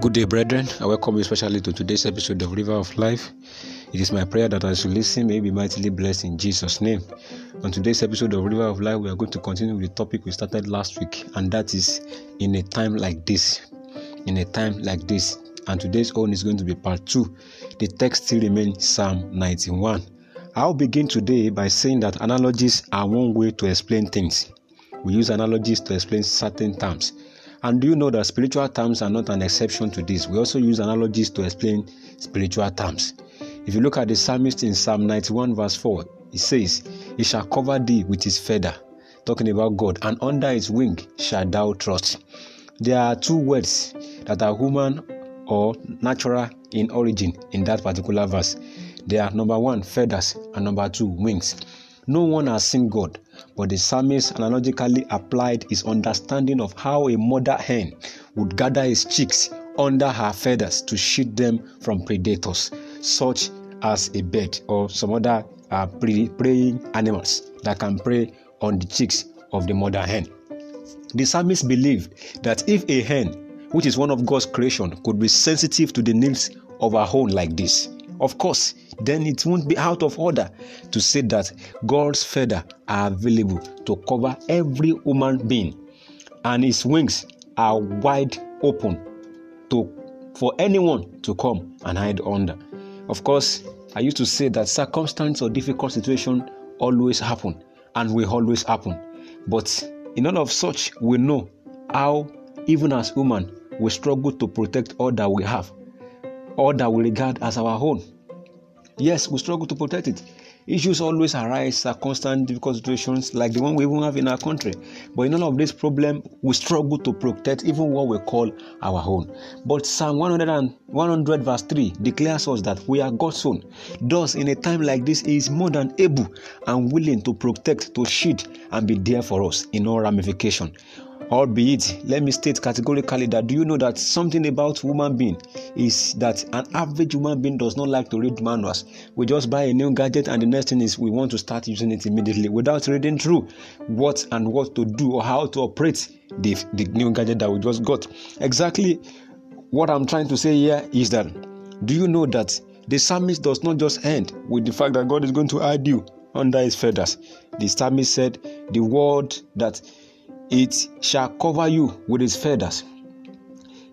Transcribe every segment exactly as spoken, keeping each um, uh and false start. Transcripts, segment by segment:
Good day, brethren. I welcome you especially to today's episode of River of Life. It is my prayer that as you listen, may you be mightily blessed in Jesus' name. On today's episode of River of Life, we are going to continue with the topic we started last week, and that is in a time like this. In a time like this. And today's own is going to be part two. The text still remains Psalm ninety-one. I'll begin today by saying that analogies are one way to explain things. We use analogies to explain certain terms. And do you know that spiritual terms are not an exception to this? We also use analogies to explain spiritual terms. If you look at the psalmist in Psalm ninety-one verse four, it says, "He shall cover thee with his feather," talking about God, "and under his wing shalt thou trust." There are two words that are human or natural in origin in that particular verse. They are number one, feathers, and number two, wings. No one has seen God, but the psalmist analogically applied his understanding of how a mother hen would gather his chicks under her feathers to shield them from predators, such as a bird or some other uh, preying animals that can prey on the chicks of the mother hen. The psalmist believed that if a hen, which is one of God's creation, could be sensitive to the needs of her own like this, of course, then it won't be out of order to say that God's feathers are available to cover every human being, and his wings are wide open to for anyone to come and hide under. Of course, I used to say that circumstance or difficult situation always happen and will always happen. But in all of such, we know how, even as human, we struggle to protect all that we have, all that we regard as our own. Yes, we struggle to protect it. Issues always arise, are constant difficult situations like the one we even have in our country. But in all of this problem, we struggle to protect even what we call our own. But Psalm one hundred, verse three declares us that we are God's own. Thus, in a time like this, he is more than able and willing to protect, to shield, and be there for us in all ramification. Albeit, let me state categorically that do you know that something about human being is that an average human being does not like to read manuals. We just buy a new gadget and the next thing is we want to start using it immediately without reading through what and what to do or how to operate the, the new gadget that we just got. Exactly what I'm trying to say here is that do you know that the psalmist does not just end with the fact that God is going to hide you under his feathers. The psalmist said the word that it shall cover you with his feathers.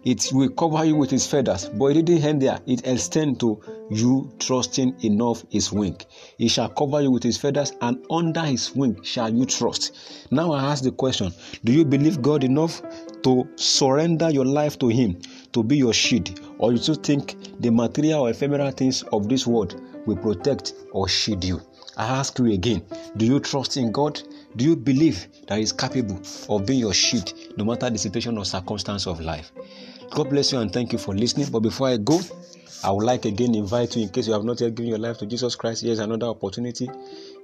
It will cover you with his feathers. But it didn't end there. It extends to you trusting enough his wing. He shall cover you with his feathers, and under his wing shall you trust. Now I ask the question, do you believe God enough to surrender your life to him, to be your shield? Or you still think the material or ephemeral things of this world will protect or shield you? I ask you again, do you trust in God? Do you believe that he's capable of being your shield no matter the situation or circumstance of life? God bless you and thank you for listening. But before I go, I would like again invite you, in case you have not yet given your life to Jesus Christ, here's another opportunity.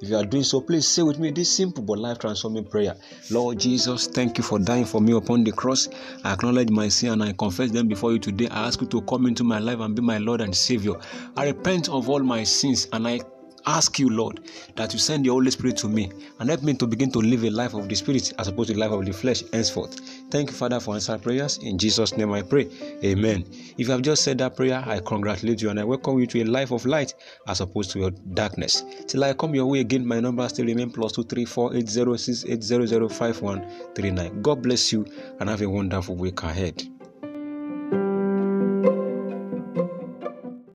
If you are doing so, please say with me this simple but life-transforming prayer. Lord Jesus, thank you for dying for me upon the cross. I acknowledge my sin and I confess them before you today. I ask you to come into my life and be my Lord and Savior. I repent of all my sins and I ask you, Lord, that you send your Holy Spirit to me and help me to begin to live a life of the Spirit as opposed to a life of the flesh henceforth. Thank you, Father, for answering prayers. In Jesus' name I pray. Amen. If you have just said that prayer, I congratulate you and I welcome you to a life of light as opposed to your darkness. Till I come your way again, my number still remains plus two three four eight zero six eight zero zero five one three nine. God bless you and have a wonderful week ahead.